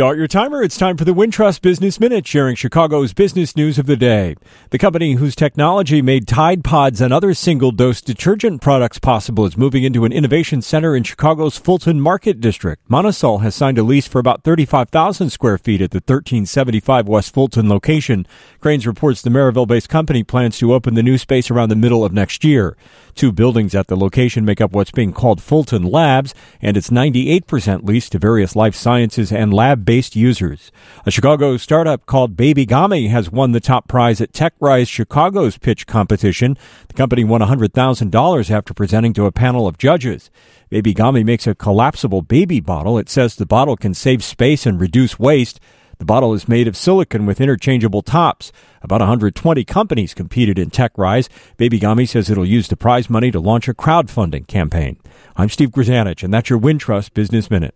Start your timer. It's time for the Wintrust Business Minute, sharing Chicago's business news of the day. The company whose technology made Tide Pods and other single-dose detergent products possible is moving into an innovation center in Chicago's Fulton Market District. Monosol has signed a lease for about 35,000 square feet at the 1375 West Fulton location. Crain's reports the Maryville-based company plans to open the new space around the middle of next year. Two buildings at the location make up what's being called Fulton Labs, and it's 98% leased to various life sciences and lab-based users. A Chicago startup called Babygami has won the top prize at TechRise Chicago's pitch competition. The company won $100,000 after presenting to a panel of judges. Babygami makes a collapsible baby bottle. It says the bottle can save space and reduce waste. The bottle is made of silicon with interchangeable tops. About 120 companies competed in TechRise. Babygami says it'll use the prize money to launch a crowdfunding campaign. I'm Steve Grzanich, and that's your Wintrust Business Minute.